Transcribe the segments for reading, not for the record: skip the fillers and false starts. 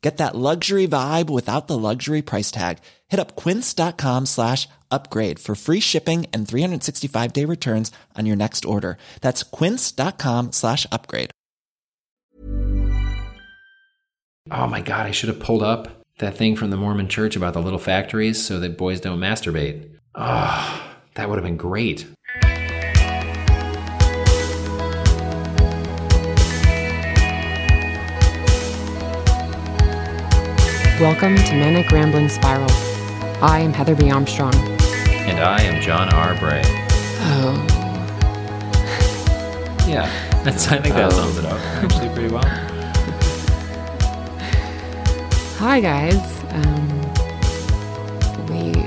Get that luxury vibe without the luxury price tag. Hit up quince.com/upgrade for free shipping and 365-day returns on your next order. That's quince.com/upgrade. Oh my God, I should have pulled up that thing from the Mormon church about the little factories so that boys don't masturbate. Oh, that would have been great. Welcome to Manic Rambling Spiral. I am Heather B. Armstrong. And I am John R. Bray. Oh. Yeah, I think that sums it up actually pretty well. Hi, guys.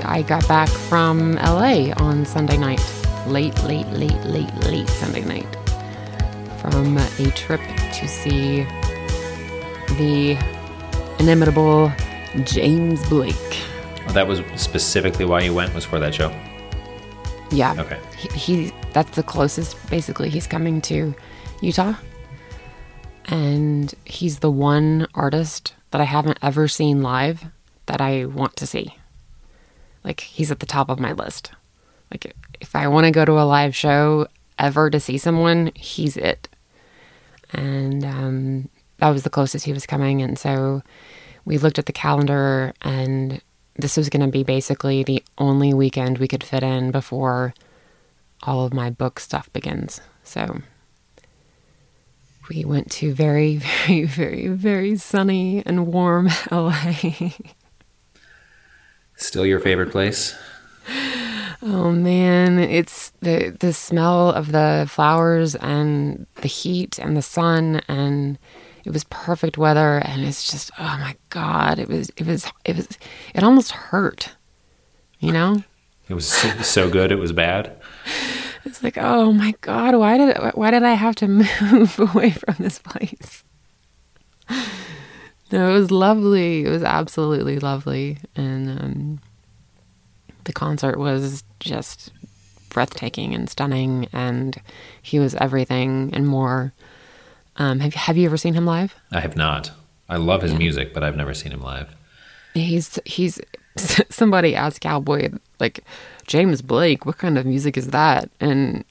I got back from LA on Sunday night. Late Sunday night. From a trip to see the inimitable James Blake. Well, that was specifically why you went, was for that show? Yeah. Okay. He that's the closest, basically. He's coming to Utah. And he's the one artist that I haven't ever seen live that I want to see. Like, he's at the top of my list. Like, if I want to go to a live show ever to see someone, he's it. And that was the closest he was coming. And so we looked at the calendar, and this was going to be basically the only weekend we could fit in before all of my book stuff begins. So we went to very, very, very, very sunny and warm LA. Still your favorite place? Oh man, it's the smell of the flowers and the heat and the sun, and it was perfect weather, and it's just, oh my God, it was it almost hurt, you know? It was so good, it was bad. It's like, oh my God, why did I have to move away from this place? No, it was lovely. It was absolutely lovely, and the concert was just breathtaking and stunning, and he was everything and more. Have you ever seen him live? I have not. I love his music, but I've never seen him live. He's somebody asked Cowboy, like, James Blake, what kind of music is that? And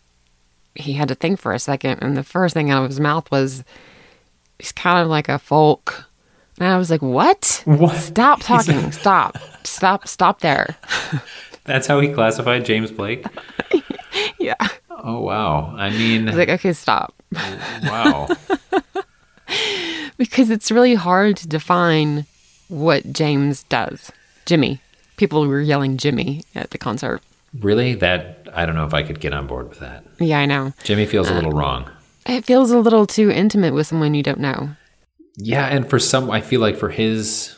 he had to think for a second, and the first thing out of his mouth was, he's kind of like a folk. And I was like, what? Stop talking. Like... Stop there. That's how he classified James Blake? Yeah. Oh, wow. I mean... I was like, okay, stop. Wow. Because it's really hard to define what James does. Jimmy. People were yelling Jimmy at the concert. Really? That, I don't know if I could get on board with that. Yeah, I know. Jimmy feels a little wrong. It feels a little too intimate with someone you don't know. Yeah, and I feel like for his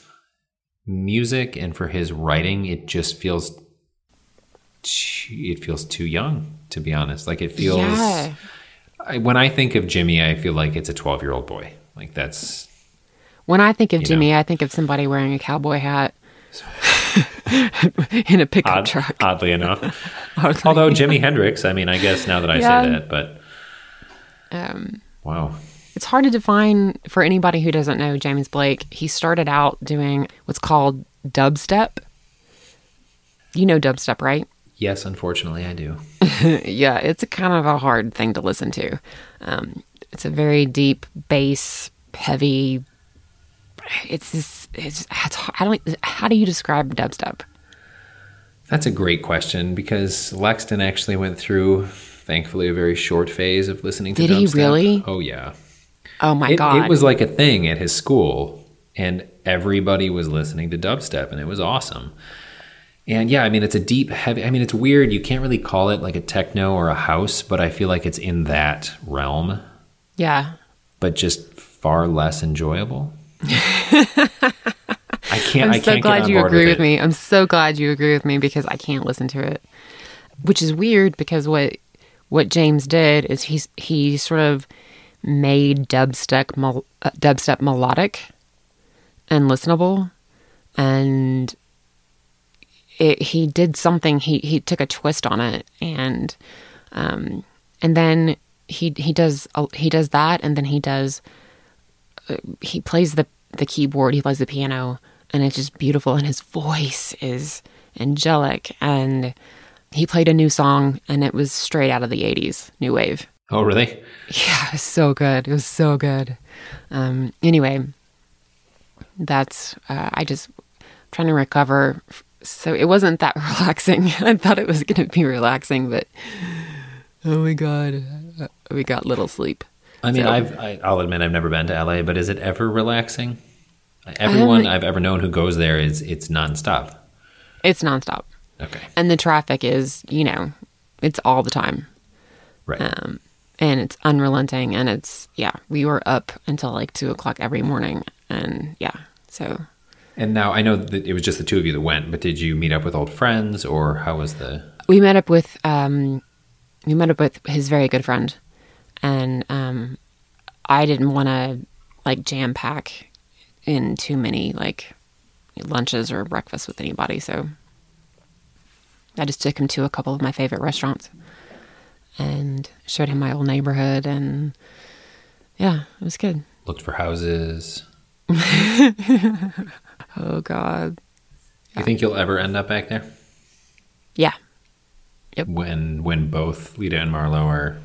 music and for his writing, it just feels... It feels too young, to be honest. Like, it feels... Yeah. When I think of Jimmy, I feel like it's a 12-year-old boy. Like, that's... When I think of Jimmy, I think of somebody wearing a cowboy hat in a pickup truck. Oddly enough. Although Jimi Hendrix, I mean, I guess now that I say that, but... Wow. It's hard to define for anybody who doesn't know James Blake. He started out doing what's called dubstep. You know dubstep, right? Yes, unfortunately, I do. Yeah, it's kind of a hard thing to listen to. It's a very deep bass, heavy. How do you describe dubstep? That's a great question, because Lexton actually went through, thankfully, a very short phase of listening to dubstep. Did he really? Oh yeah. Oh my God! It was like a thing at his school, and everybody was listening to dubstep, and it was awesome. And yeah, I mean, it's a deep, heavy, I mean, it's weird. You can't really call it like a techno or a house, but I feel like it's in that realm. Yeah. But just far less enjoyable. I'm so glad you agree with me. I'm so glad you agree with me, because I can't listen to it, which is weird, because what what James did is he sort of made dubstep melodic and listenable, and he did something. He took a twist on it, and then he does that, and then he plays the keyboard, he plays the piano, and it's just beautiful. And his voice is angelic. And he played a new song, and it was straight out of the 80s, new wave. Oh, really? Yeah, it was so good. It was so good. Anyway, that's, I just trying to recover. So it wasn't that relaxing. I thought it was going to be relaxing, but oh my God, we got little sleep. I mean, so, I'll admit I've never been to LA, but is it ever relaxing? Everyone I've ever known who goes there it's nonstop. It's nonstop. Okay. And the traffic is, it's all the time. Right. And it's unrelenting, and we were up until like 2:00 every morning, and so. And now I know that it was just the two of you that went, but did you meet up with old friends, or how was the? We met up with, his very good friend, and I didn't want to like jam pack in too many like lunches or breakfast with anybody, so I just took him to a couple of my favorite restaurants and showed him my old neighborhood, and it was good. Looked for houses. Oh God. You think you'll ever end up back there? Yeah. Yep. When both Lita and Marlo are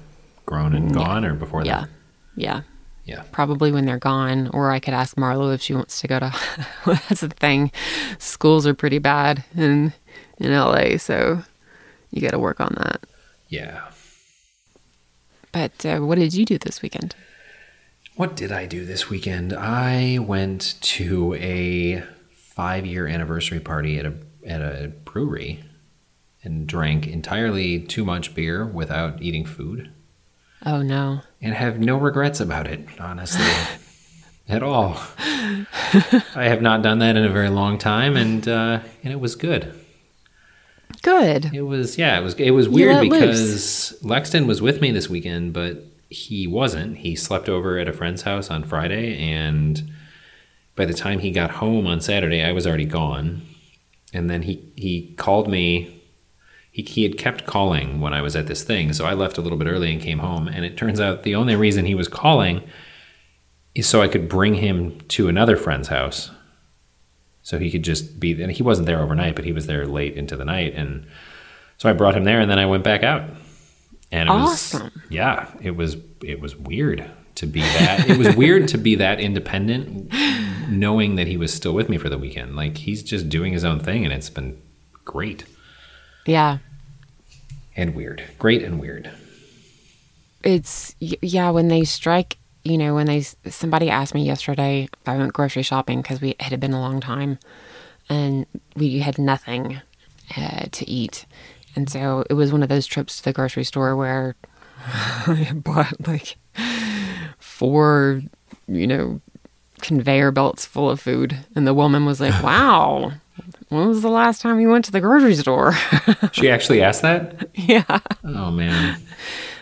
grown and gone, or before that? Yeah. Probably when they're gone, or I could ask Marlo if she wants to go to that's the thing. Schools are pretty bad in LA, so you got to work on that. Yeah. But what did you do this weekend? What did I do this weekend? I went to a 5-year anniversary party at a brewery and drank entirely too much beer without eating food. Oh, no. And have no regrets about it, honestly, at all. I have not done that in a very long time, and it was good. Good. It was weird because Lexton was with me this weekend, but he wasn't. He slept over at a friend's house on Friday, and by the time he got home on Saturday, I was already gone. And then he called me. He had kept calling when I was at this thing, so I left a little bit early and came home. And it turns out the only reason he was calling is so I could bring him to another friend's house, so he could just be there. He wasn't there overnight, but he was there late into the night, and so I brought him there, and then I went back out. And it awesome. Was, yeah, it was weird to be that. It was weird to be that independent, knowing that he was still with me for the weekend. Like, he's just doing his own thing, and it's been great. Yeah. And weird. Great and weird. It's, when they strike, somebody asked me yesterday, I went grocery shopping because it had been a long time and we had nothing to eat. And so it was one of those trips to the grocery store where I bought like 4, conveyor belts full of food. And the woman was like, wow. When was the last time you went to the grocery store? She actually asked that? Yeah. Oh, man.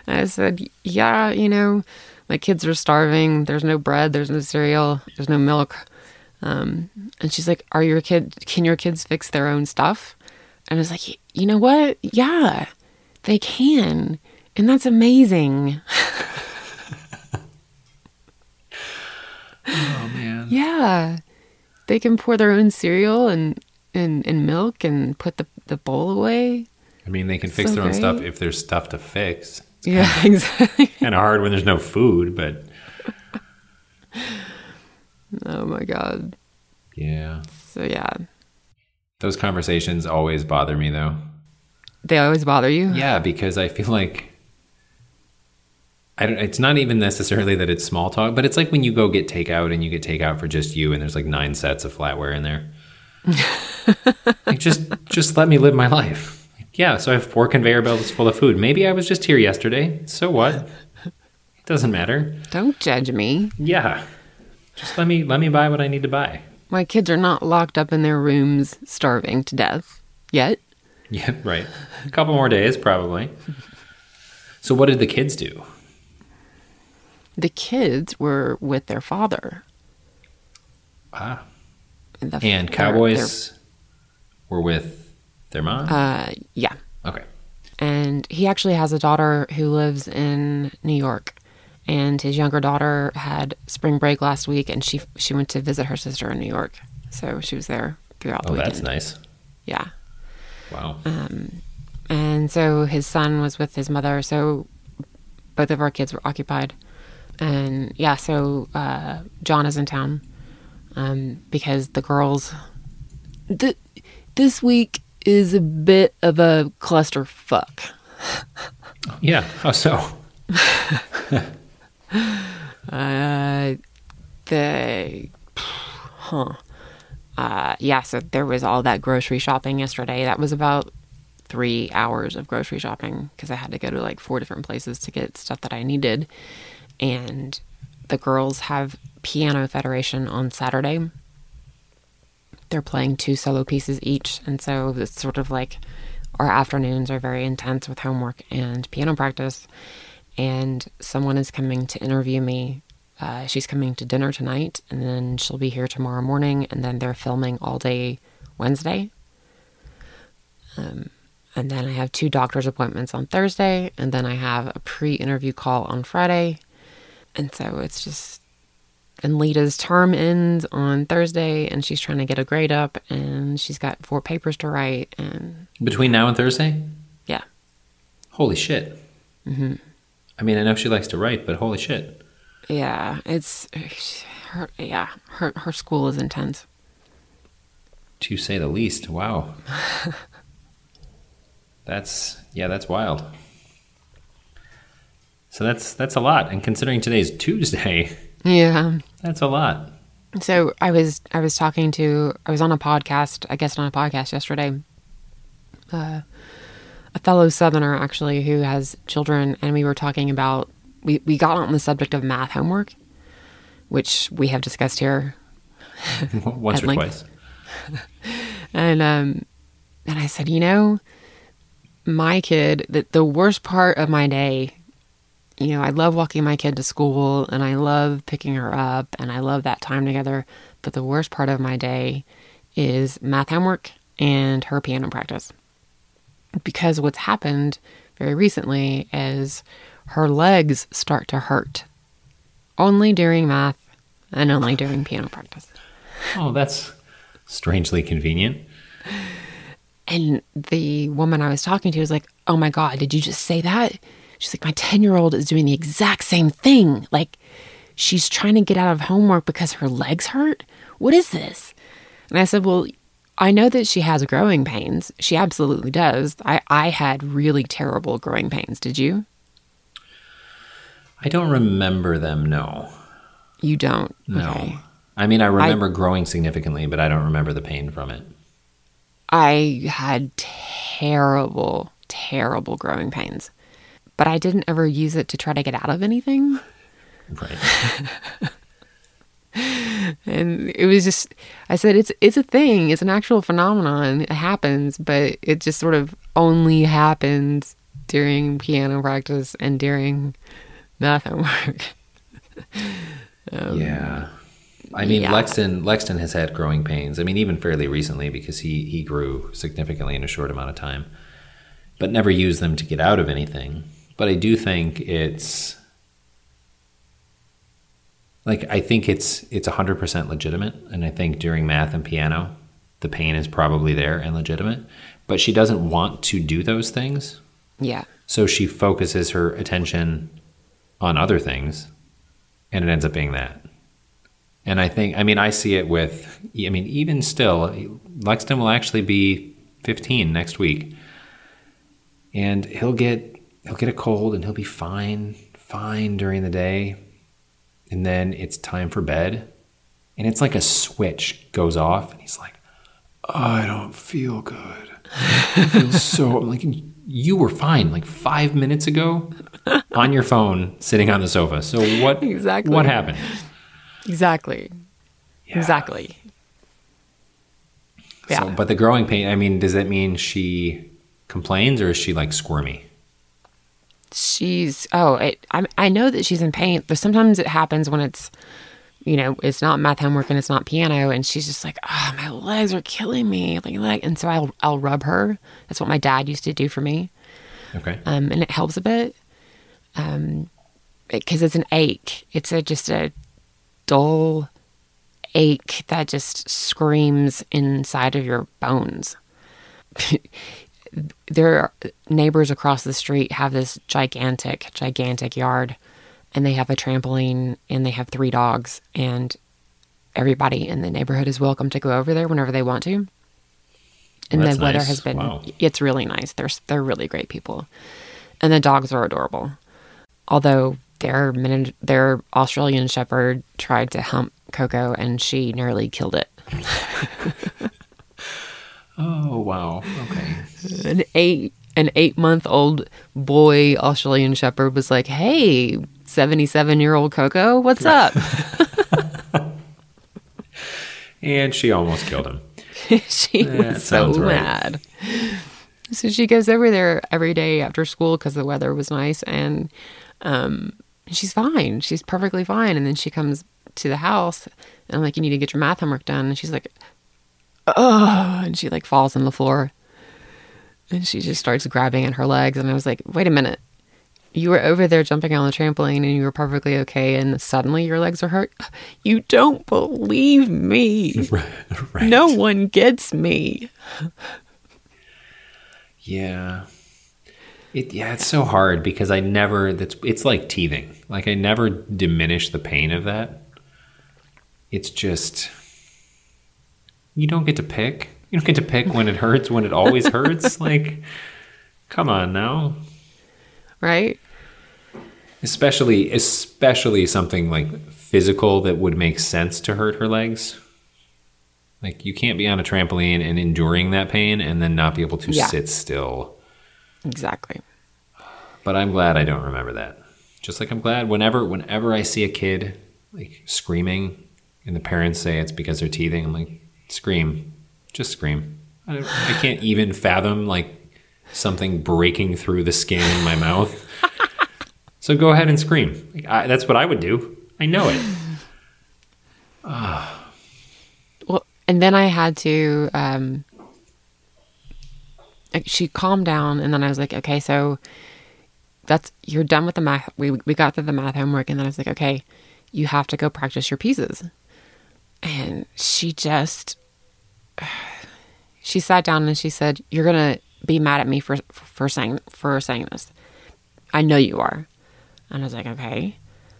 I said, my kids are starving. There's no bread. There's no cereal. There's no milk. And she's like, can your kids fix their own stuff? And I was like, you know what? Yeah, they can. And that's amazing. Oh, man. Yeah. They can pour their own cereal and milk and put the bowl away. I mean, they can fix their own stuff if therere's stuff to fix. It's exactly. Kind of hard when there's no food, but. Oh, my God. Yeah. So, yeah. Those conversations always bother me, though. They always bother you? Yeah, because I feel like. It's not even necessarily that it's small talk, but it's like when you go get takeout and you get takeout for just you and there's like 9 sets of flatware in there. Like, just let me live my life. Yeah, so I have 4 conveyor belts full of food. Maybe I was just here yesterday. So what? It doesn't matter. Don't judge me. Yeah. Just let me buy what I need to buy. My kids are not locked up in their rooms starving to death yet. Yeah, right. A couple more days, probably. So what did the kids do? The kids were with their father. Ah. And cowboys were with their mom? Yeah. Okay. And he actually has a daughter who lives in New York. And his younger daughter had spring break last week, and she went to visit her sister in New York. So she was there throughout the weekend. Oh, that's nice. Yeah. Wow. And so his son was with his mother. So both of our kids were occupied. And yeah, so John is in town because the girls... This week is a bit of a clusterfuck. Yeah, how so? Yeah, so there was all that grocery shopping yesterday. That was about 3 hours of grocery shopping because I had to go to like 4 different places to get stuff that I needed. And the girls have piano federation on Saturday. They're playing 2 solo pieces each. And so it's sort of like our afternoons are very intense with homework and piano practice. And someone is coming to interview me. She's coming to dinner tonight, and then she'll be here tomorrow morning. And then they're filming all day Wednesday. And then I have 2 doctor's appointments on Thursday. And then I have a pre-interview call on Friday. And so it's just, and Lita's term ends on Thursday, and she's trying to get a grade up, and she's got 4 papers to write. And between now and Thursday? Yeah. Holy shit. Mm-hmm. I mean, I know she likes to write, but holy shit. Yeah, it's her. Yeah, her school is intense. To say the least. Wow. That's wild. So that's a lot, and considering today's Tuesday, yeah, that's a lot. So I was on a podcast, I guess, yesterday. A fellow Southerner actually who has children, and we were talking about we got on the subject of math homework, which we have discussed here once or twice. And I said, you know, my kid, that the worst part of my day. You know, I love walking my kid to school, and I love picking her up, and I love that time together. But the worst part of my day is math homework and her piano practice. Because what's happened very recently is her legs start to hurt only during math and only during piano practice. Oh, that's strangely convenient. And the woman I was talking to was like, oh my God, did you just say that? She's like, my 10-year-old is doing the exact same thing. Like, she's trying to get out of homework because her legs hurt. What is this? And I said, well, I know that she has growing pains. She absolutely does. I had really terrible growing pains. Did you? I don't remember them, no. You don't? No. Okay. I mean, I remember growing significantly, but I don't remember the pain from it. I had terrible, terrible growing pains. But I didn't ever use it to try to get out of anything. Right. And it was just, I said, it's a thing. It's an actual phenomenon. It happens, but it just sort of only happens during piano practice and during math homework. Yeah. I mean, yeah. Lexton has had growing pains. I mean, even fairly recently, because he grew significantly in a short amount of time, but never used them to get out of anything. But I do think it's like, I think it's 100% legitimate. And I think during math and piano, the pain is probably there and legitimate, but she doesn't want to do those things. Yeah. So she focuses her attention on other things, and it ends up being that. And I think, I mean, I see it with, I mean, even still, Lexton will actually be 15 next week, and he'll get a cold, and he'll be fine during the day. And then it's time for bed, and it's like a switch goes off, and he's like, I don't feel good. I feel so, I'm like, you were fine like 5 minutes ago on your phone sitting on the sofa. So what exactly? What happened? Exactly. Yeah. Exactly. Yeah. So, but the growing pain, I mean, does that mean she complains, or is she like squirmy? she's, I know that she's in pain, but sometimes it happens when it's, you know, it's not math homework and it's not piano, and she's just like, oh, my legs are killing me. Like, and so I'll rub her. That's what my dad used to do for me. Okay. And it helps a bit. Because it's an ache. It's just a dull ache that just screams inside of your bones. Their neighbors across the street have this gigantic yard, and they have a trampoline, and they have 3 dogs, and everybody in the neighborhood is welcome to go over there whenever they want to. And the weather has been, It's really nice. They're really great people, and the dogs are adorable. Although their Australian Shepherd tried to hump Coco, and she nearly killed it. Oh, wow. Okay. An 8-month-old boy Australian Shepherd was like, hey, 77-year-old Coco, what's up? And she almost killed him. She was so mad. Right. So she goes over there every day after school because the weather was nice, and she's fine. She's perfectly fine. And then she comes to the house, and I'm like, you need to get your math homework done. And she's like, oh, and she like falls on the floor, and she just starts grabbing at her legs. And I was like, wait a minute. You were over there jumping on the trampoline, and you were perfectly okay, and suddenly your legs are hurt? You don't believe me. Right. No one gets me. Yeah. It's so hard because it's like teething. Like, I never diminish the pain of that. It's just, you don't get to pick. You don't get to pick when it hurts, when it always hurts. Like, come on now. Right? Especially something like physical that would make sense to hurt her legs. Like, you can't be on a trampoline and enduring that pain and then not be able to sit still. Exactly. But I'm glad I don't remember that. Just like I'm glad whenever I see a kid like screaming and the parents say it's because they're teething, I'm like, scream. Just scream. I can't even fathom like something breaking through the skin in my mouth. So go ahead and scream. Like, that's what I would do. I know it. Well, and then I had to... she calmed down, and then I was like, okay, so you're done with the math. We got through the math homework, and then I was like, okay, you have to go practice your pieces. And she just, she sat down and she said, you're going to be mad at me for saying this. I know you are. And I was like, okay.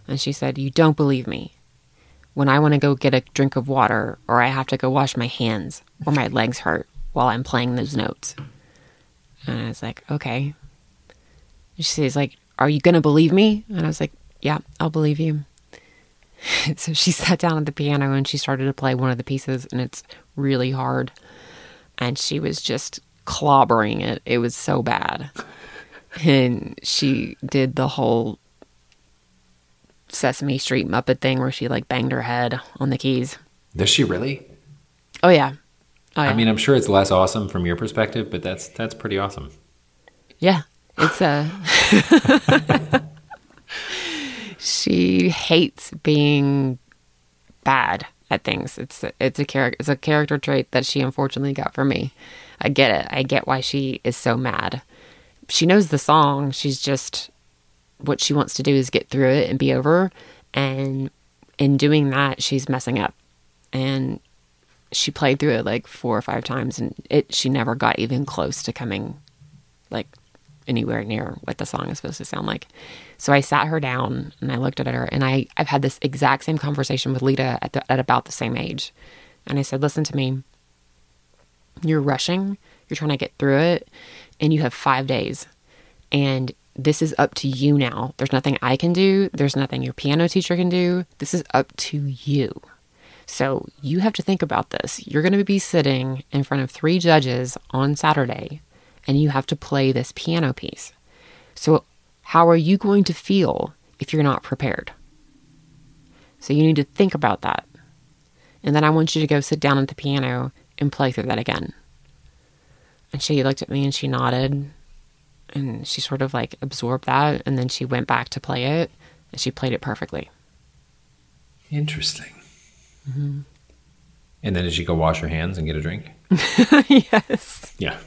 And she said, you don't believe me when I want to go get a drink of water, or I have to go wash my hands, or my legs hurt while I'm playing those notes. And I was like, okay. She says, like, are you going to believe me? And I was like, yeah, I'll believe you. So she sat down at the piano and she started to play one of the pieces, and it's really hard. And she was just clobbering it. It was so bad. And she did the whole Sesame Street Muppet thing where she like banged her head on the keys. Does she really? Oh, yeah. Oh, yeah. I mean, I'm sure it's less awesome from your perspective, but that's pretty awesome. Yeah, it's she hates being bad at things. It's a character trait that she unfortunately got from me. I get it. I get why she is so mad. She knows the song. She's just, what she wants to do is get through it and be over. And in doing that, she's messing up. And she played through it like 4 or 5 times, and she never got even close to coming like anywhere near what the song is supposed to sound like. So I sat her down and I looked at her, and I've had this exact same conversation with Lita at about the same age. And I said, listen to me, you're rushing, you're trying to get through it, and you have 5 days, and this is up to you now. There's nothing I can do. There's nothing your piano teacher can do. This is up to you. So you have to think about this. You're going to be sitting in front of 3 judges on Saturday, and you have to play this piano piece. So how are you going to feel if you're not prepared? So you need to think about that. And then I want you to go sit down at the piano and play through that again. And she looked at me and she nodded. and she sort of like absorbed that, and then she went back to play it, and she played it perfectly. Interesting. Mm-hmm. And then did she go wash her hands and get a drink? Yes. Yeah.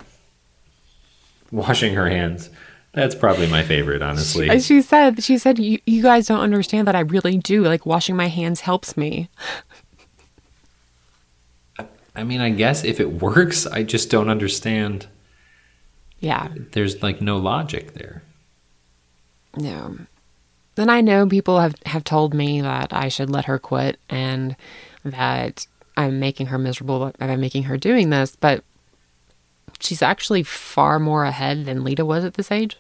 Washing her hands. That's probably my favorite, honestly. She said, you guys don't understand that I really do. Like, washing my hands helps me. I mean, I guess if it works, I just don't understand. Yeah. There's, like, no logic there. No. And I know people have told me that I should let her quit and that I'm making her miserable by making her doing this, but she's actually far more ahead than Lita was at this age.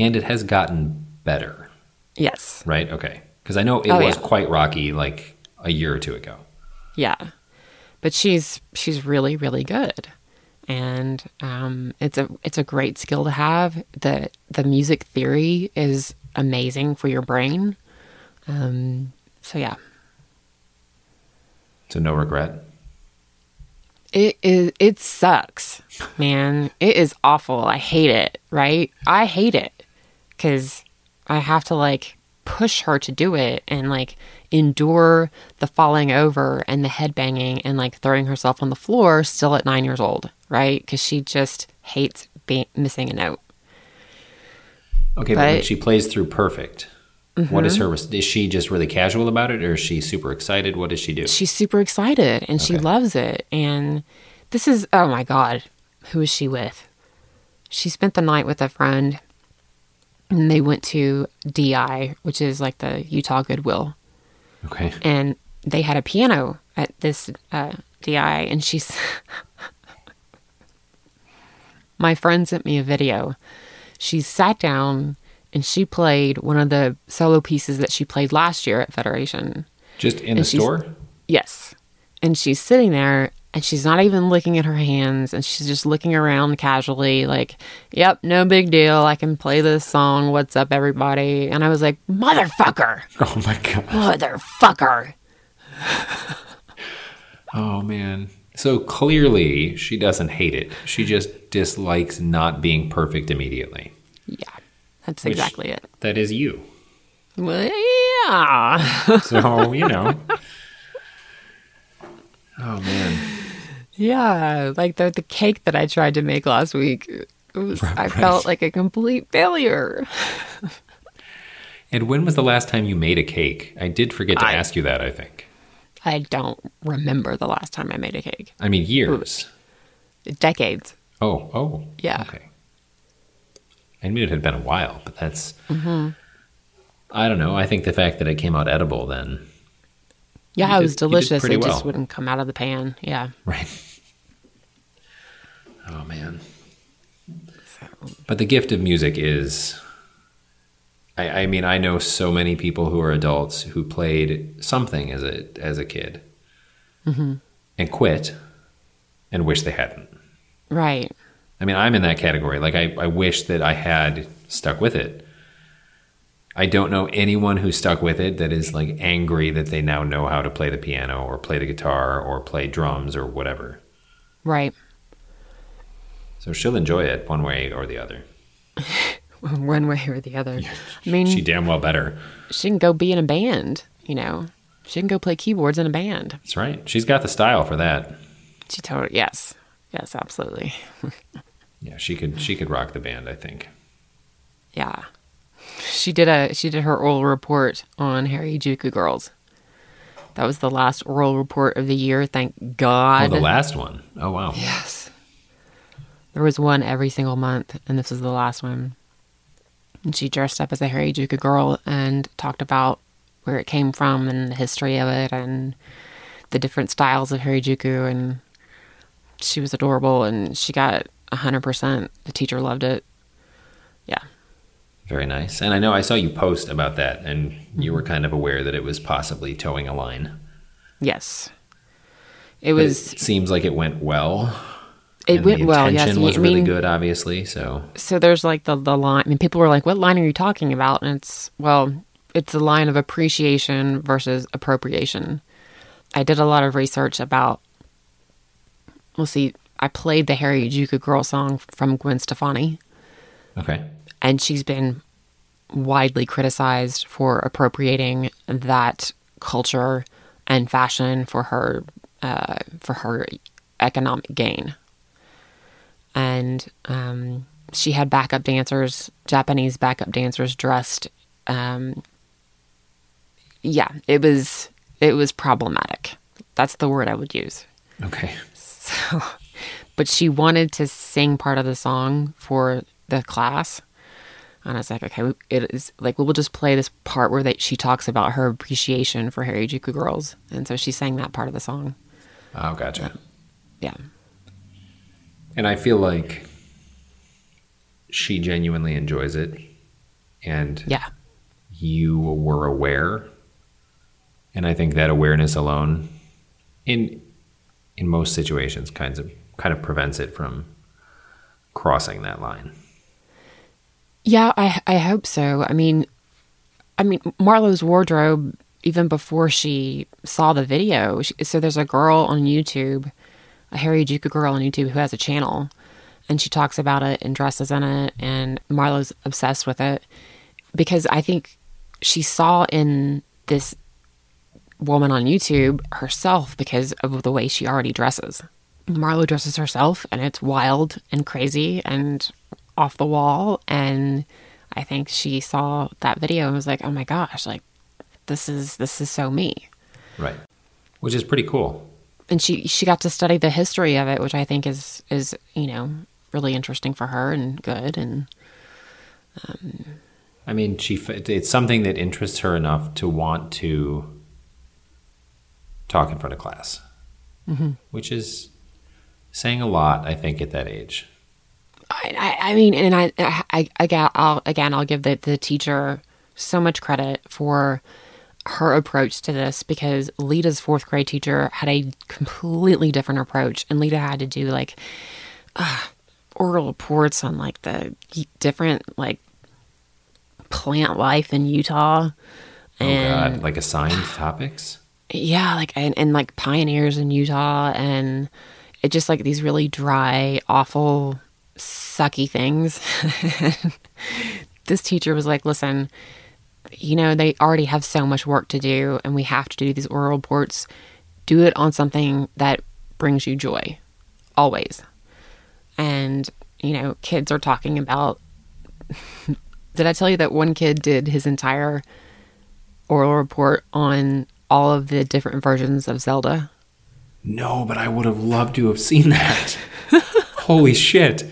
And it has gotten better. Yes. Right? Okay. Because I know it was quite rocky like a year or two ago. Yeah. But she's really, really good. And it's a great skill to have. The music theory is amazing for your brain. So, yeah. So no regret? It sucks, man. It is awful. I hate it, right? I hate it because I have to like push her to do it and like endure the falling over and the head banging and like throwing herself on the floor still at 9 years old, right? Because she just hates missing a note. Okay, but when she plays through perfect, mm-hmm. What is she just really casual about it, or is she super excited? What does she do? She's super excited, and she loves it. And this is, oh my God, who is she with? She spent the night with a friend, and they went to DI, which is like the Utah Goodwill. Okay. And they had a piano at this DI, and she's... My friend sent me a video. She sat down... and she played one of the solo pieces that she played last year at Federation. Just in the store? Yes. And she's sitting there, and she's not even looking at her hands, and she's just looking around casually like, yep, no big deal. I can play this song. What's up, everybody? And I was like, motherfucker. Oh, my God. Motherfucker. Oh, man. So clearly she doesn't hate it. She just dislikes not being perfect immediately. Yeah. That's exactly it. That is you. Well, yeah. So, you know. Oh, man. Yeah. Like the cake that I tried to make last week, I felt like a complete failure. And when was the last time you made a cake? I did forget to ask you that, I think. I don't remember the last time I made a cake. I mean, years. Decades. Oh. Yeah. Okay. I knew it had been a while, but that's, mm-hmm. I don't know. I think the fact that it came out edible then. Yeah, it was delicious. It just wouldn't come out of the pan. Yeah. Right. Oh, man. But the gift of music is, I mean, I know so many people who are adults who played something as a kid, mm-hmm. and quit and wish they hadn't. Right. I mean, I'm in that category. Like, I wish that I had stuck with it. I don't know anyone who stuck with it that is, like, angry that they now know how to play the piano or play the guitar or play drums or whatever. Right. So she'll enjoy it one way or the other. One way or the other. Yeah. I mean... she damn well better. She can go be in a band, you know. She can go play keyboards in a band. That's right. She's got the style for that. She totally... Yes. Yes, absolutely. Yeah, she could rock the band, I think. Yeah. She did her oral report on Harajuku Girls. That was the last oral report of the year, thank God. Oh, the last one. Oh, wow. Yes. There was one every single month, and this was the last one. And she dressed up as a Harajuku girl and talked about where it came from and the history of it and the different styles of Harajuku, and she was adorable, and she got 100%. The teacher loved it. Yeah. Very nice. And I know I saw you post about that, and you were kind of aware that it was possibly towing a line. Yes. It seems like it went well. It went well, yes. The intention was really good, obviously, so. So there's like the line. I mean, people were like, what line are you talking about? And it's the line of appreciation versus appropriation. I did a lot of research about, I played the Harajuku Girl song from Gwen Stefani. Okay. And she's been widely criticized for appropriating that culture and fashion for her economic gain. And she had backup dancers, Japanese backup dancers dressed. Yeah, it was problematic. That's the word I would use. Okay. So, but she wanted to sing part of the song for the class. And I was like, okay, it is like, we'll just play this part where she talks about her appreciation for Harajuku Girls. And so she sang that part of the song. Oh, gotcha. Yeah. And I feel like she genuinely enjoys it. And yeah, you were aware. And I think that awareness alone in most situations kind of prevents it from crossing that line. Yeah, I hope so. I mean, Marlo's wardrobe, even before she saw the video, so there's a girl on YouTube, a Harajuku girl on YouTube who has a channel, and she talks about it and dresses in it, and Marlo's obsessed with it, because I think she saw in this woman on YouTube herself because of the way she already dresses. Marlo dresses herself, and it's wild and crazy and off the wall, and I think she saw that video and was like, oh my gosh, like this is so me. Right. Which is pretty cool. And she got to study the history of it, which I think is you know, really interesting for her and good. And I mean, it's something that interests her enough to want to talk in front of class, mm-hmm. which is saying a lot, I think, at that age. I'll give the teacher so much credit for her approach to this, because Lita's fourth grade teacher had a completely different approach, and Lita had to do like oral reports on like the different like plant life in Utah. And, oh God, like assigned topics? Yeah, like and like pioneers in Utah, and it just like these really dry, awful, sucky things. This teacher was like, listen, you know, they already have so much work to do, and we have to do these oral reports. Do it on something that brings you joy, always. And, you know, kids are talking about... Did I tell you that one kid did his entire oral report on all of the different versions of Zelda? No, but I would have loved to have seen that. Holy shit.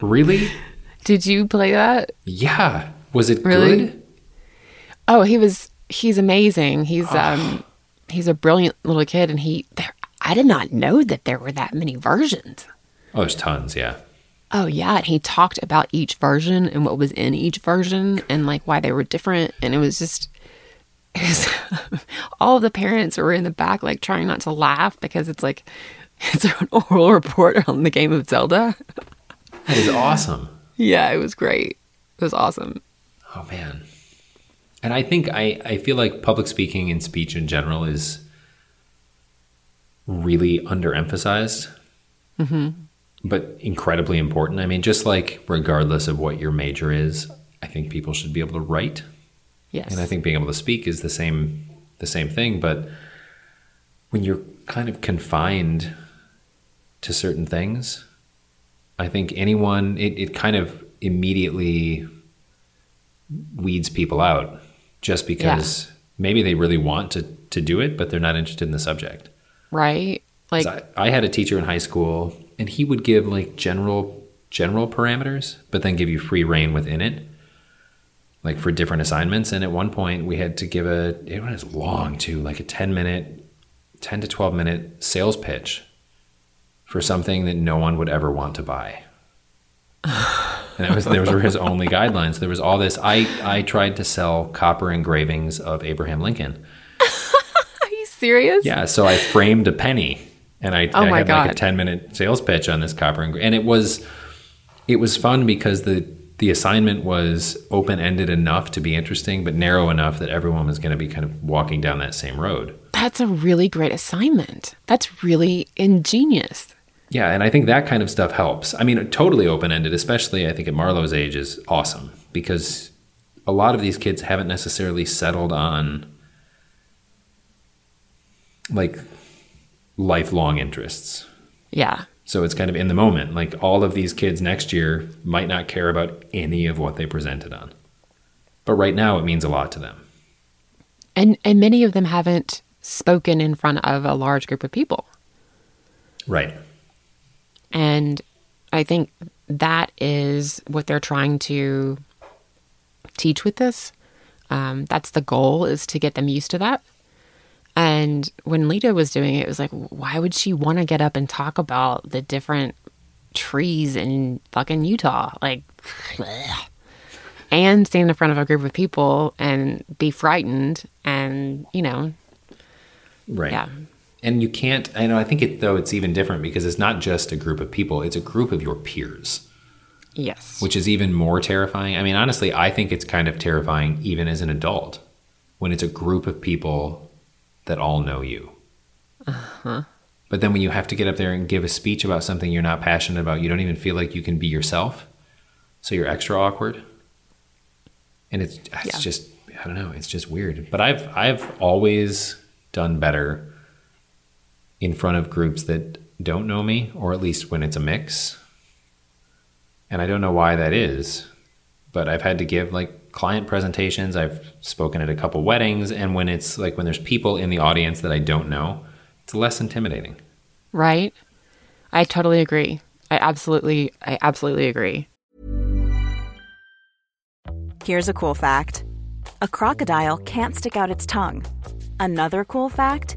Really? Did you play that? Yeah. Was it really good? Oh, he's amazing. He's a brilliant little kid, and I did not know that there were that many versions. Oh, there's tons, yeah. Oh, yeah, and he talked about each version and what was in each version and like why they were different, and it was just all the parents were in the back like trying not to laugh because it's like it's an oral report on the game of Zelda. That is awesome. Yeah, it was great. It was awesome. Oh, man. And I think I feel like public speaking and speech in general is really underemphasized, mm-hmm. but incredibly important. I mean, just like regardless of what your major is, I think people should be able to write. Yes. And I think being able to speak is the same thing. But when you're kind of confined to certain things, I think it kind of immediately weeds people out, just because maybe they really want to do it, but they're not interested in the subject. Right. Like I had a teacher in high school, and he would give like general parameters, but then give you free rein within it, like for different assignments. And at one point we had to give it was long too, like a 10 to 12 minute sales pitch for something that no one would ever want to buy. And those were his only guidelines. There was all this. I tried to sell copper engravings of Abraham Lincoln. Are you serious? Yeah. So I framed a penny, and I had like a 10-minute sales pitch on this copper engraving. And it was fun because the assignment was open-ended enough to be interesting, but narrow enough that everyone was going to be kind of walking down that same road. That's a really great assignment. That's really ingenious. Yeah, and I think that kind of stuff helps. I mean, totally open-ended, especially I think at Marlowe's age, is awesome, because a lot of these kids haven't necessarily settled on like lifelong interests. Yeah. So it's kind of in the moment. Like all of these kids next year might not care about any of what they presented on, but right now it means a lot to them. And many of them haven't spoken in front of a large group of people. Right. And I think that is what they're trying to teach with this. That's the goal, is to get them used to that. And when Lita was doing it, it was like, why would she want to get up and talk about the different trees in fucking Utah? Like, and stand in front of a group of people and be frightened and, you know. Right. Yeah. And you can't, I know, I think it, though, it's even different because it's not just a group of people. It's a group of your peers. Yes. Which is even more terrifying. I mean, honestly, I think it's kind of terrifying even as an adult when it's a group of people that all know you. Uh-huh. But then when you have to get up there and give a speech about something you're not passionate about, you don't even feel like you can be yourself. So you're extra awkward. And it's just, I don't know, it's just weird. But I've always done better in front of groups that don't know me, or at least when it's a mix. And I don't know why that is, but I've had to give like client presentations. I've spoken at a couple weddings. And when it's like, when there's people in the audience that I don't know, it's less intimidating. Right. I totally agree. I absolutely agree. Here's a cool fact. A crocodile can't stick out its tongue. Another cool fact,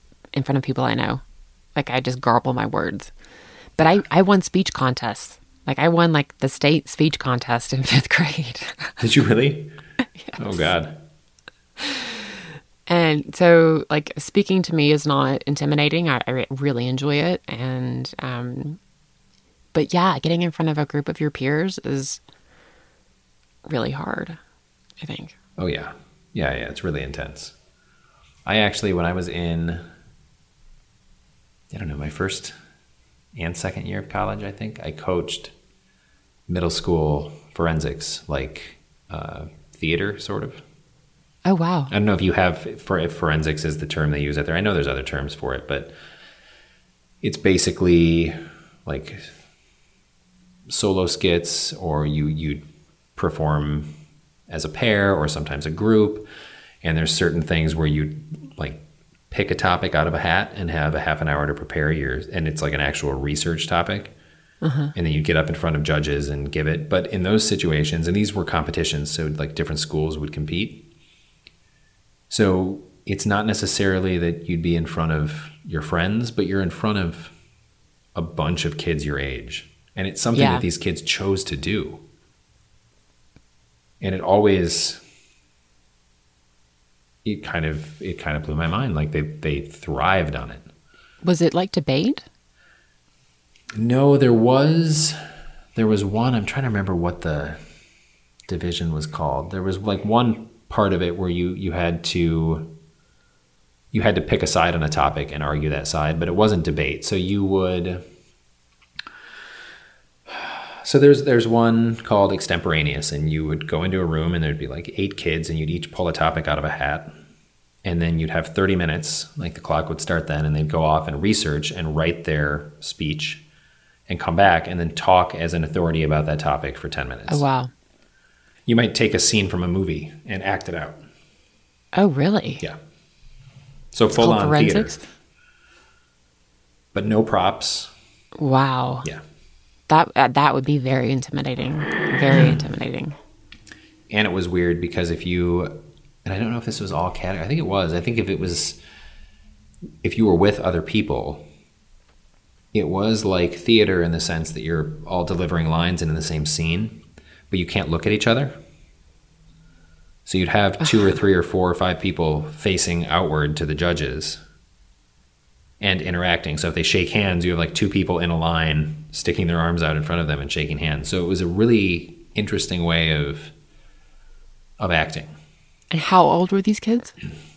front of people I know. Like, I just garble my words. But I won speech contests. Like, I won, like, the state speech contest in 5th grade. Did you really? Yes. Oh, God. And so, like, speaking to me is not intimidating. I really enjoy it. And, but yeah, getting in front of a group of your peers is really hard, I think. Oh, yeah. Yeah, it's really intense. I actually, when I was in... I don't know, my first and second year of college, I think, I coached middle school forensics, like theater, sort of. Oh, wow. I don't know if you have, if forensics is the term they use out there. I know there's other terms for it, but it's basically like solo skits, or you perform as a pair or sometimes a group. And there's certain things where you like pick a topic out of a hat and have a half an hour to prepare yours. And it's like an actual research topic. Uh-huh. And then you get up in front of judges and give it. But in those situations, and these were competitions, so like different schools would compete. So it's not necessarily that you'd be in front of your friends, but you're in front of a bunch of kids your age. And it's something that these kids chose to do. And it always... It kind of blew my mind. Like they thrived on it. Was it like debate? No, there was one. I'm trying to remember what the division was called. There was like one part of it where you had to pick a side on a topic and argue that side, but it wasn't debate. So you would. So there's one called extemporaneous, and you would go into a room and there'd be like 8 kids, and you'd each pull a topic out of a hat. and then you'd have 30 minutes, like the clock would start then, and they'd go off and research and write their speech and come back and then talk as an authority about that topic for 10 minutes. Oh, wow. You might take a scene from a movie and act it out. Oh, really? Yeah. So it's full on forensics? Theater. But no props. Wow. Yeah. That would be very intimidating. Very intimidating. And it was weird because if you, and I don't know if this was all category, I think it was. I think if it was, if you were with other people, it was like theater in the sense that you're all delivering lines and in the same scene, but you can't look at each other. So you'd have two or three or four or five people facing outward to the judges and interacting. So if they shake hands, you have like two people in a line sticking their arms out in front of them and shaking hands. So it was a really interesting way of acting. And how old were these kids?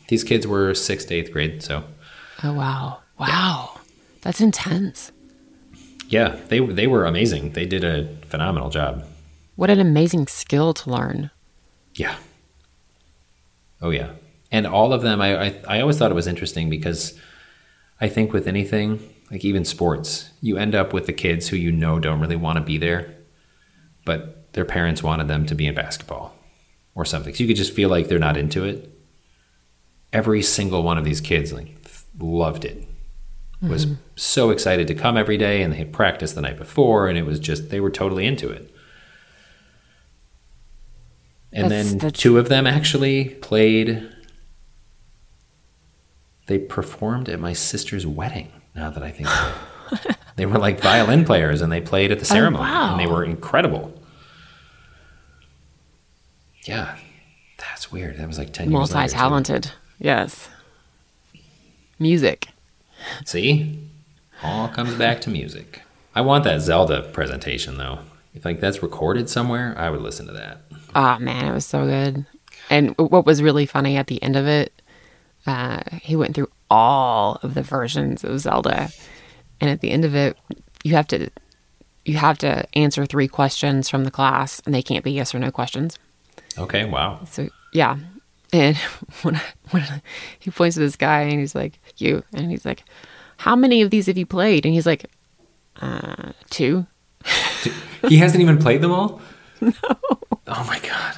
These kids were 6th to 8th grade, so. Oh, wow. Wow. Yeah. That's intense. Yeah, they were amazing. They did a phenomenal job. What an amazing skill to learn. Yeah. Oh, yeah. And all of them, I always thought it was interesting because I think with anything, like even sports, you end up with the kids who you know don't really want to be there, but their parents wanted them to be in basketball or something. So you could just feel like they're not into it. Every single one of these kids like loved it. Was so excited to come every day, and they had practiced the night before, and it was just, they were totally into it. And that's two of them actually played, they performed at my sister's wedding, now that I think of it. They were like violin players, and they played at the ceremony, oh, wow. And they were incredible. Yeah, that's weird. That was like 10 years later. Multi-talented, yes. Music. See? All comes back to music. I want that Zelda presentation, though. If like that's recorded somewhere, I would listen to that. Oh, man, it was so good. And what was really funny at the end of it, he went through all of the versions of Zelda. And at the end of it, you have to answer 3 questions from the class, and they can't be yes or no questions. Okay, wow. So, yeah. And when he points to this guy and he's like, you. And he's like, how many of these have you played? And he's like, 2. He hasn't even played them all? No. Oh, my God.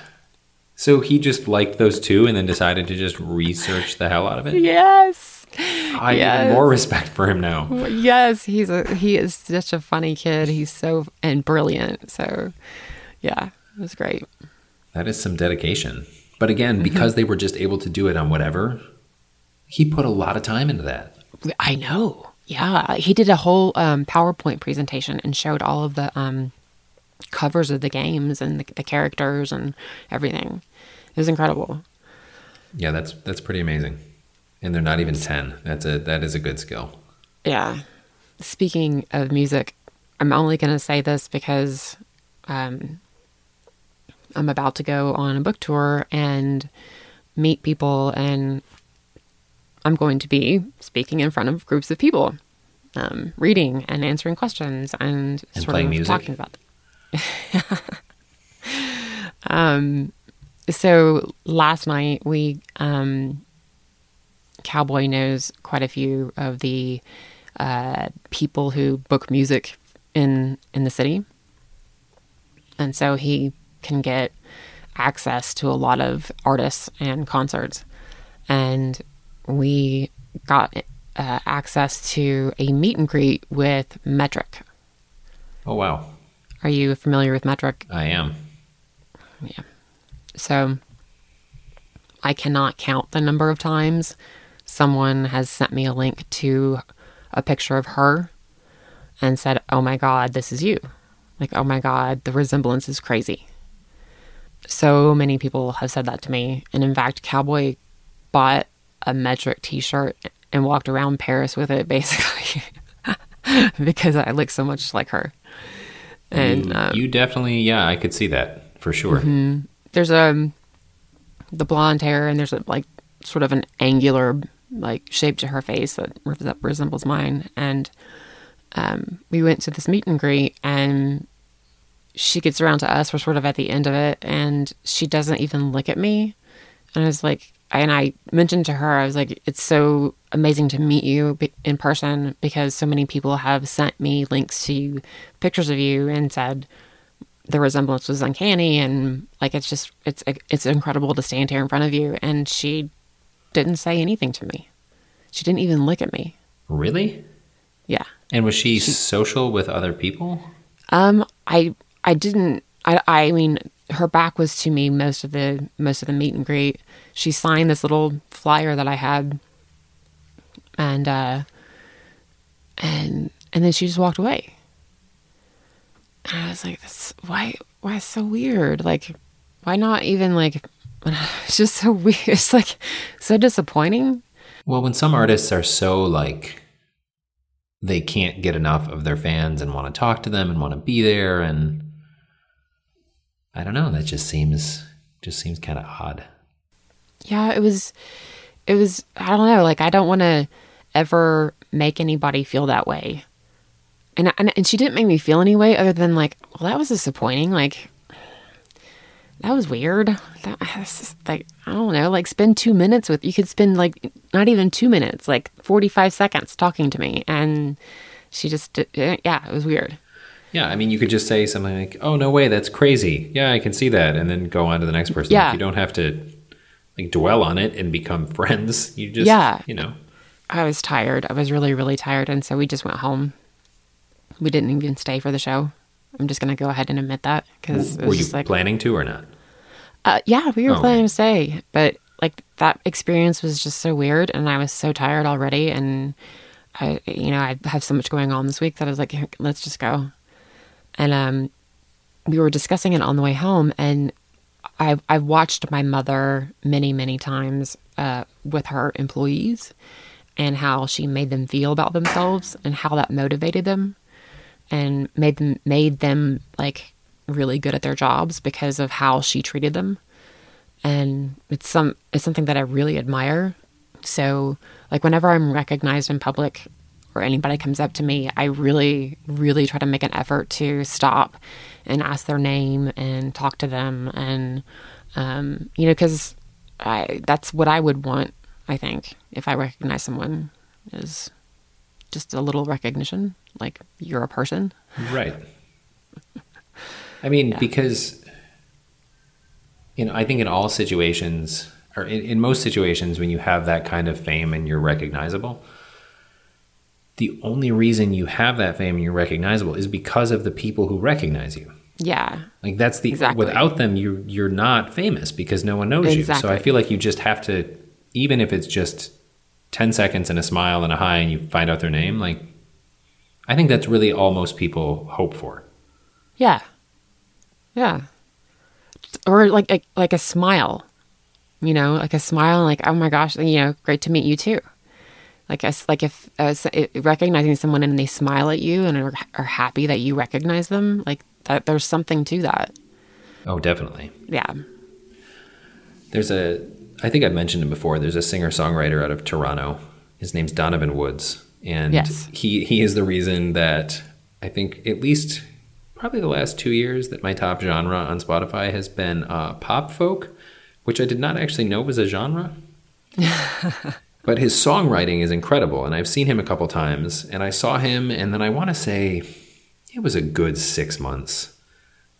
So he just liked those 2 and then decided to just research the hell out of it? Yes. I have more respect for him now. Yes. He is such a funny kid. He's so, and brilliant. So, yeah, it was great. That is some dedication. But again, because they were just able to do it on whatever, he put a lot of time into that. I know. Yeah. He did a whole PowerPoint presentation and showed all of the covers of the games and the characters and everything. It was incredible. Yeah, that's pretty amazing. And they're not even 10. That is a good skill. Yeah. Speaking of music, I'm only going to say this because I'm about to go on a book tour and meet people, and I'm going to be speaking in front of groups of people, reading and answering questions and sort of music. Talking about that. So last night we, Cowboy knows quite a few of the people who book music in the city. And so he can get access to a lot of artists and concerts. And we got access to a meet and greet with Metric. Oh, wow. Are you familiar with Metric? I am. Yeah. So I cannot count the number of times someone has sent me a link to a picture of her and said, oh my God, this is you. Like, oh my God, the resemblance is crazy. So many people have said that to me. And in fact, Cowboy bought a Metric t-shirt and walked around Paris with it, basically, because I look so much like her. And you definitely, yeah, I could see that for sure. Mm-hmm. There's the blonde hair, and there's like sort of an angular like shape to her face that resembles mine. And we went to this meet and greet, and she gets around to us. We're sort of at the end of it, and she doesn't even look at me. And I was like, and I mentioned to her, I was like, it's so amazing to meet you in person, because so many people have sent me links to pictures of you and said the resemblance was uncanny, and like it's incredible to stand here in front of you. And she didn't say anything to me. She didn't even look at me. Really? Yeah. And was she social with other people? I mean her back was to me most of the meet and greet. She signed this little flyer that I had, and then she just walked away. And I was like, "That's why it's so weird. Like, why not even like? It's just so weird. It's like so disappointing." Well, when some artists are so like, they can't get enough of their fans and want to talk to them and want to be there, and I don't know, that just seems kind of odd. Yeah, it was. I don't know. Like, I don't want to ever make anybody feel that way. And she didn't make me feel any way other than like, well, that was disappointing. Like, that was weird. Like, I don't know, like spend 2 minutes you could spend like not even 2 minutes, like 45 seconds talking to me. And she just, yeah, it was weird. Yeah. I mean, you could just say something like, oh, no way, that's crazy. Yeah, I can see that. And then go on to the next person. Yeah. Like, you don't have to like dwell on it and become friends. You just, yeah. You know. I was tired. I was really, really tired. And so we just went home. We didn't even stay for the show. I'm just going to go ahead and admit that. Cause were you like, planning to or not? Yeah, we were planning to stay. But like that experience was just so weird. And I was so tired already. And, I have so much going on this week that I was like, let's just go. And we were discussing it on the way home. And I've watched my mother many, many times with her employees and how she made them feel about themselves and how that motivated them. And made them like really good at their jobs because of how she treated them, and it's something that I really admire. So like whenever I'm recognized in public or anybody comes up to me, I really, really try to make an effort to stop and ask their name and talk to them, and because that's what I would want. I think if I recognize someone is just a little recognition. Like, you're a person. Right. I mean, yeah. Because, I think in all situations, or in most situations, when you have that kind of fame and you're recognizable, the only reason you have that fame and you're recognizable is because of the people who recognize you. Yeah. Like, that's exactly. Without them, you're not famous because no one knows exactly. You. So I feel like you just have to, even if it's just 10 seconds and a smile and a hi and you find out their name, like, I think that's really all most people hope for. Yeah. Yeah. Or like a smile, like a smile, like, oh my gosh, great to meet you too. Like if recognizing someone and they smile at you and are happy that you recognize them, like that, there's something to that. Oh, definitely. Yeah. I think I've mentioned him before. There's a singer-songwriter out of Toronto. His name's Donovan Woods. And yes. He is the reason that I think at least probably the last 2 years that my top genre on Spotify has been pop folk, which I did not actually know was a genre. But his songwriting is incredible. And I've seen him a couple times. And I saw him, and then I want to say it was a good 6 months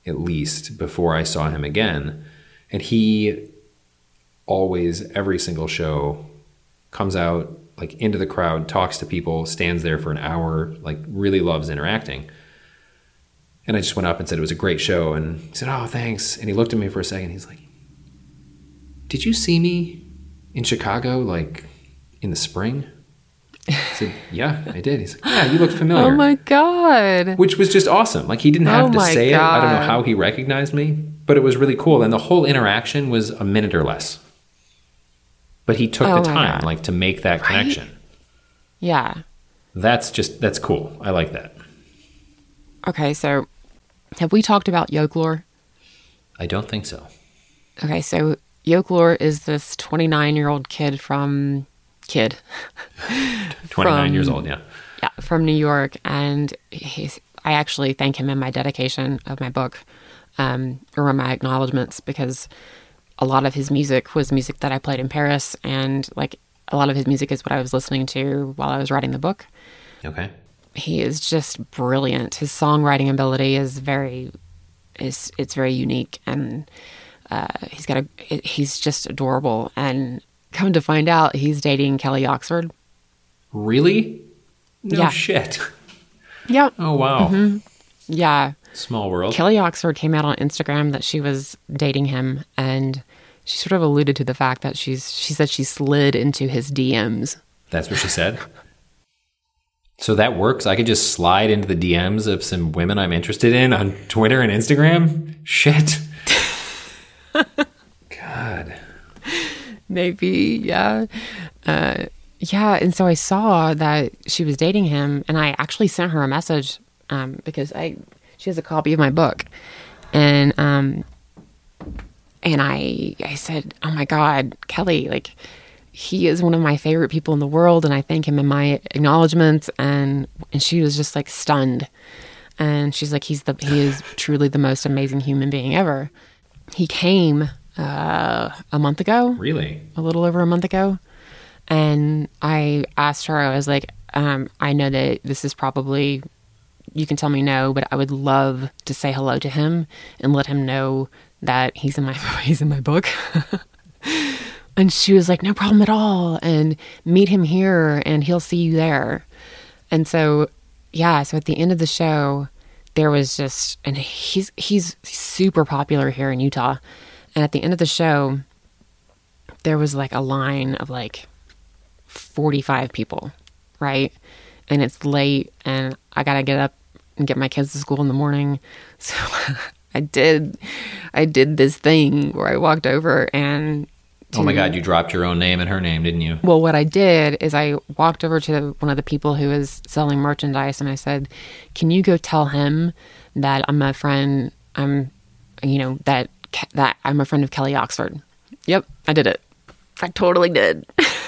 at least before I saw him again. And he always, every single show, comes out like into the crowd, talks to people, stands there for an hour, like really loves interacting. And I just went up and said, it was a great show, and said, oh, thanks. And he looked at me for a second. He's like, did you see me in Chicago, like in the spring? I said, yeah, I did. He's like, yeah, you look familiar. Oh my God. Which was just awesome. Like, he didn't have to say God. It. I don't know how he recognized me, but it was really cool. And the whole interaction was a minute or less. But he took the time, like, to make that connection. Yeah. That's cool. I like that. Okay, so have we talked about Yoke Lore? I don't think so. Okay, so Yoke Lore is this 29-year-old kid from... 29 years old, yeah. Yeah, from New York. And I actually thank him in my dedication of my book, or in my acknowledgments, because... a lot of his music was music that I played in Paris, and like a lot of his music is what I was listening to while I was writing the book. Okay. He is just brilliant. His songwriting ability is very unique, and he's just adorable. And come to find out, he's dating Kelly Oxford. Really? No yeah. shit. Yep. Oh wow. Mm-hmm. Yeah. Small world. Kelly Oxford came out on Instagram that she was dating him, and she sort of alluded to the fact that she said she slid into his DMs. That's what she said? So that works? I could just slide into the DMs of some women I'm interested in on Twitter and Instagram? Shit. God. Maybe, yeah. Yeah, and so I saw that she was dating him, and I actually sent her a message because she has a copy of my book, and I said, oh my God, Kelly, like, he is one of my favorite people in the world, and I thank him in my acknowledgments, and she was just like stunned, and she's like, he is truly the most amazing human being ever. He came a month ago, really, a little over a month ago, and I asked her, I was like, I know that this is probably. You can tell me no, but I would love to say hello to him and let him know that he's in my book. And she was like, no problem at all. And meet him here and he'll see you there. And so, yeah. So at the end of the show, there was just, and he's super popular here in Utah. And at the end of the show, there was like a line of like 45 people, right? And it's late, and I gotta get up and get my kids to school in the morning. So I did this thing where I walked over and... Oh my God, you dropped your own name and her name, didn't you? Well, what I did is I walked over to one of the people who is selling merchandise, and I said, can you go tell him that I'm a friend, that I'm a friend of Kelly Oxford? Yep, I did it. I totally did.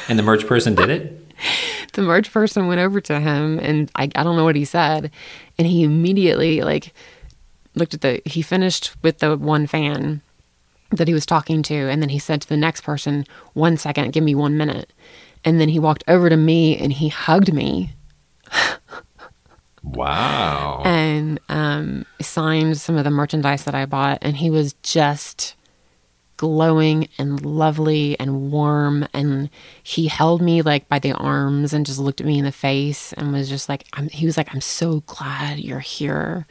And the merch person did it? The merch person went over to him, and I don't know what he said, and he immediately like looked at he finished with the one fan that he was talking to, and then he said to the next person, 1 second, give me 1 minute, and then he walked over to me and he hugged me. Wow. And signed some of the merchandise that I bought, and he was just glowing and lovely and warm, and he held me like by the arms and just looked at me in the face and was just like, I'm so glad you're here,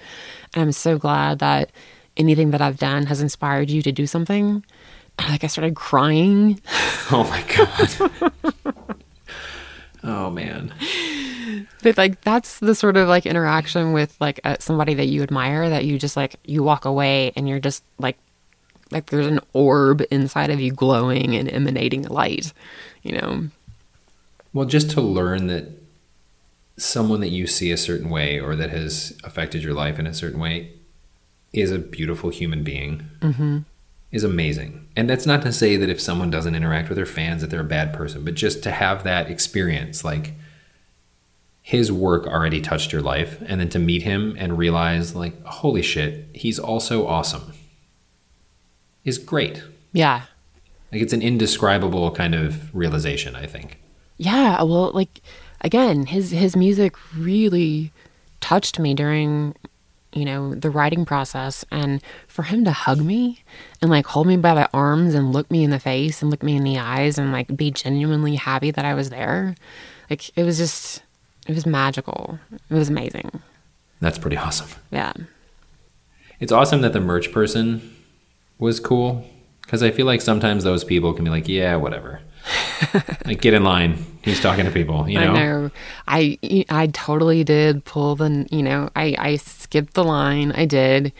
and I'm so glad that anything that I've done has inspired you to do something. And like I started crying. Oh my God. Oh man. But like that's the sort of like interaction with like somebody that you admire, that you just like, you walk away and you're just like there's an orb inside of you glowing and emanating light, you know? Well, just to learn that someone that you see a certain way or that has affected your life in a certain way is a beautiful human being mm-hmm. is amazing. And that's not to say that if someone doesn't interact with their fans that they're a bad person, but just to have that experience, like his work already touched your life, and then to meet him and realize like, holy shit, he's also awesome. Is great. Yeah. Like it's an indescribable kind of realization, I think. Yeah, well, like again, his music really touched me during, you know, the writing process, and for him to hug me and like hold me by the arms and look me in the face and look me in the eyes and like be genuinely happy that I was there. Like it was magical. It was amazing. That's pretty awesome. Yeah. It's awesome that the merch person was cool, because I feel like sometimes those people can be like, yeah, whatever. Like, get in line. He's talking to people, you know? I know. I totally did pull the, you know, I skipped the line. I did.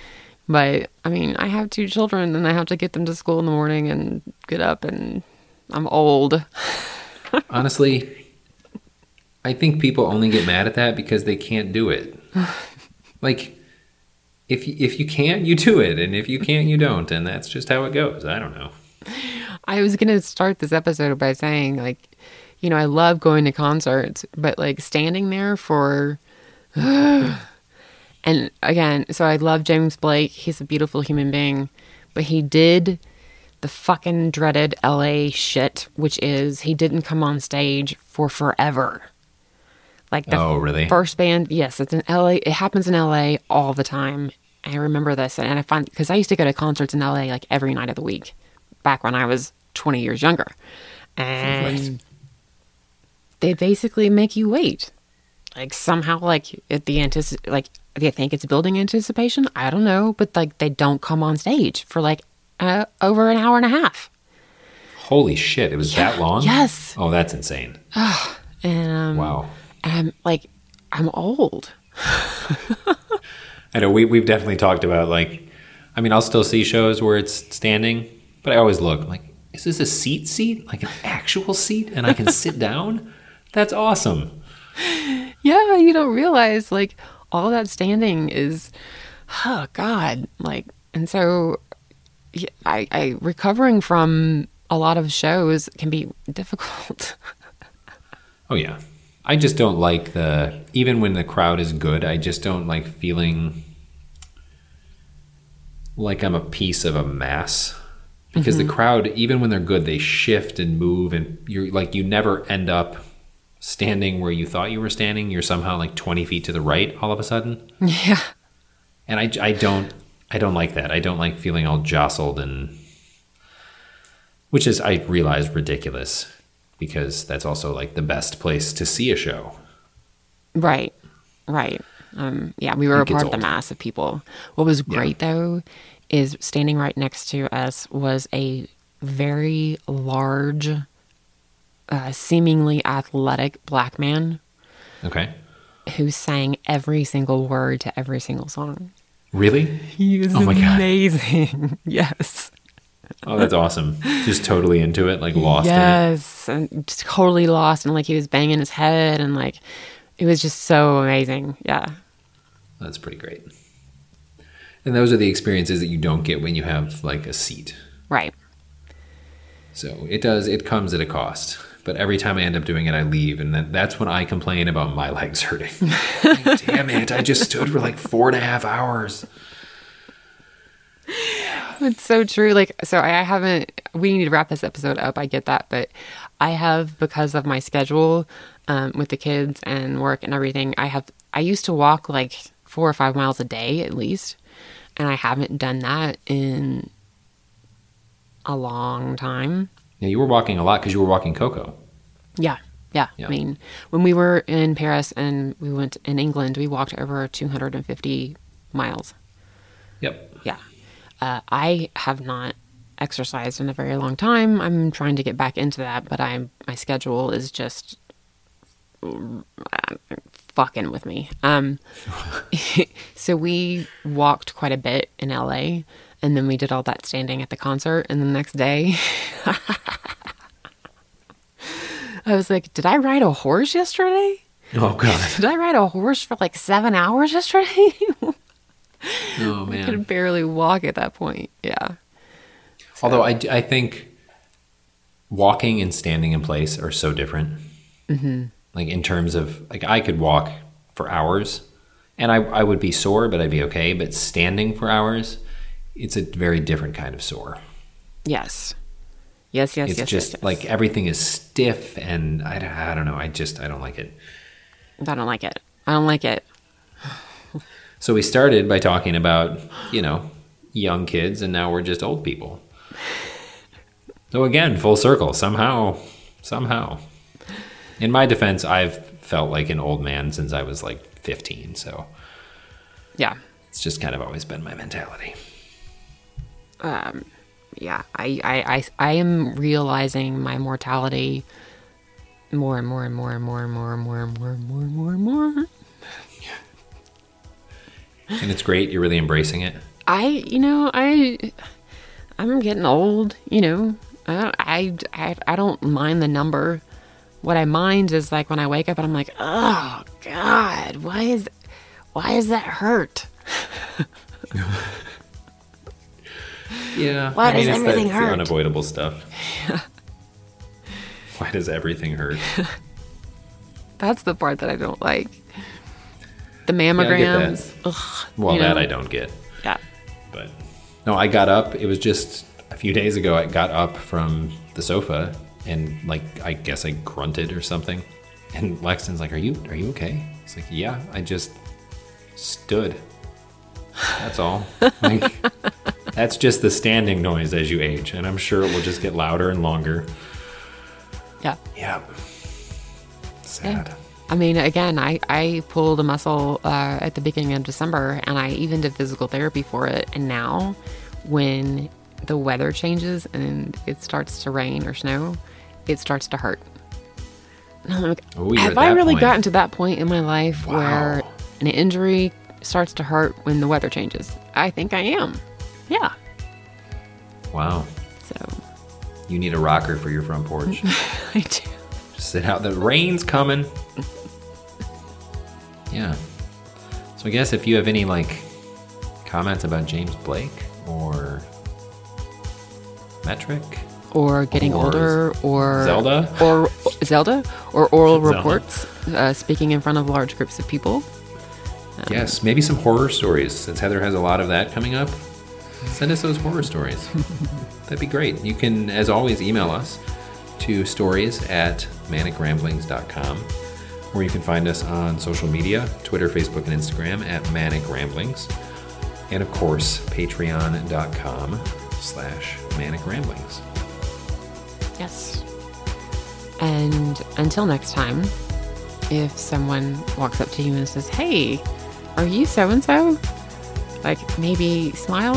But, I mean, I have 2 children, and I have to get them to school in the morning and get up, and I'm old. Honestly, I think people only get mad at that because they can't do it. Like... If you can, you do it. And if you can't, you don't. And that's just how it goes. I don't know. I was going to start this episode by saying, like, you know, I love going to concerts, but, like, standing there for... And, again, so I love James Blake. He's a beautiful human being. But he did the fucking dreaded LA shit, which is he didn't come on stage for forever. Like the first band, yes, it's in LA. It happens in LA all the time. I remember this, and I find, because I used to go to concerts in LA like every night of the week back when I was 20 years younger, and they basically make you wait. Like somehow, like at the I think it's building anticipation. I don't know, but like they don't come on stage for like over an hour and a half. Holy shit! It was that long? Yes. Oh, that's insane. And wow. And I'm old. I know we've definitely talked about I mean, I'll still see shows where it's standing, but I always look. I'm like, is this a seat? Like an actual seat, and I can sit down? That's awesome. Yeah, you don't realize all that standing is, oh God, and so I recovering from a lot of shows can be difficult. Oh yeah. I just don't like even when the crowd is good, I just don't like feeling like I'm a piece of a mass, because the crowd, even when they're good, they shift and move, and you're you never end up standing where you thought you were standing. You're somehow 20 feet to the right all of a sudden. Yeah. And I don't like that. I don't like feeling all jostled, and which is, I realize, ridiculous, because that's also the best place to see a show. Right. Yeah, we were a part of the mass of people. What was great though is standing right next to us was a very large, seemingly athletic black man. Okay. Who sang every single word to every single song. Really? He was amazing. God. Yes. Oh, that's awesome. Just totally into it, lost in it. Yes, and just totally lost, and he was banging his head, and it was just so amazing. Yeah. That's pretty great. And those are the experiences that you don't get when you have a seat. Right. So it comes at a cost. But every time I end up doing it, I leave, and that's when I complain about my legs hurting. Damn it, I just stood for 4.5 hours. It's so true. So I haven't, we need to wrap this episode up. I get that. But I have, because of my schedule with the kids and work and everything, I used to walk 4 or 5 miles a day at least. And I haven't done that in a long time. Yeah, you were walking a lot because you were walking Coco. Yeah. I mean, when we were in Paris and we went in England, we walked over 250 miles. Yep. Yeah. I have not exercised in a very long time. I'm trying to get back into that, but my schedule is just fucking with me. So we walked quite a bit in LA, and then we did all that standing at the concert, and the next day I was like, did I ride a horse yesterday? Oh God. Did I ride a horse for 7 hours yesterday? Oh man, I could barely walk at that point. Yeah. So. Although I think walking and standing in place are so different. Mm-hmm. In terms of I could walk for hours, and I would be sore, but I'd be okay. But standing for hours, it's a very different kind of sore. Yes. It's just everything is stiff, and I don't know. I don't like it. So we started by talking about, young kids, and now we're just old people. So again, full circle, somehow. In my defense, I've felt like an old man since I was 15, so. Yeah. It's just kind of always been my mentality. Yeah, I am realizing my mortality more and more and more and more and more and more and more and more and more and more. And it's great. You're really embracing it. I'm getting old, I don't mind the number. What I mind is when I wake up and I'm like, oh God, why is that hurt? Yeah. Why does everything hurt? It's the unavoidable stuff. Yeah. Why does everything hurt? That's the part that I don't like. The mammograms. Yeah, I get that. Ugh, that I don't get. Yeah. But no, I got up. It was just, A few days ago, I got up from the sofa and I guess I grunted or something. And Lexton's like, are you okay? It's like, yeah, I just stood. That's all. That's just the standing noise as you age. And I'm sure it will just get louder and longer. Yeah. Yeah. Sad. Yeah. I mean, again, I pulled a muscle at the beginning of December, and I even did physical therapy for it. And now when the weather changes and it starts to rain or snow, it starts to hurt. And I'm like, have I really gotten to that point in my life where an injury starts to hurt when the weather changes? I think I am. Yeah. Wow. So you need a rocker for your front porch. I do. Just sit out. The rain's coming. Yeah. So I guess if you have any comments about James Blake or Metric or getting older or Zelda or oral reports, speaking in front of large groups of people. Yes, maybe some horror stories, since Heather has a lot of that coming up. Send us those horror stories. That'd be great. You can, as always, email us to stories@manicramblings.com, or you can find us on social media, Twitter, Facebook, and Instagram at Manic Ramblings, and of course, patreon.com/Manic Ramblings. Yes. And until next time, if someone walks up to you and says, hey, are you so-and-so? Maybe smile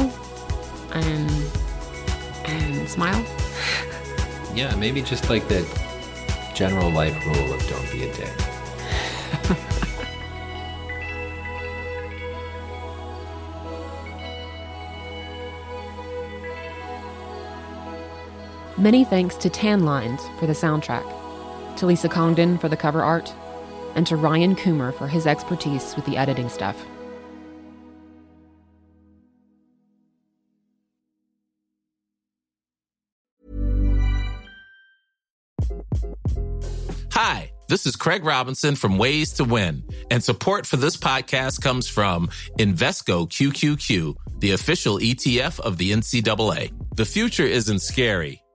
and smile. Yeah, maybe just that general life rule of don't be a dick. Many thanks to Tan Lines for the soundtrack, to Lisa Congdon for the cover art, and to Ryan Coomer for his expertise with the editing stuff. Hi, this is Craig Robinson from Ways to Win, and support for this podcast comes from Invesco QQQ, the official ETF of the NCAA. The future isn't scary.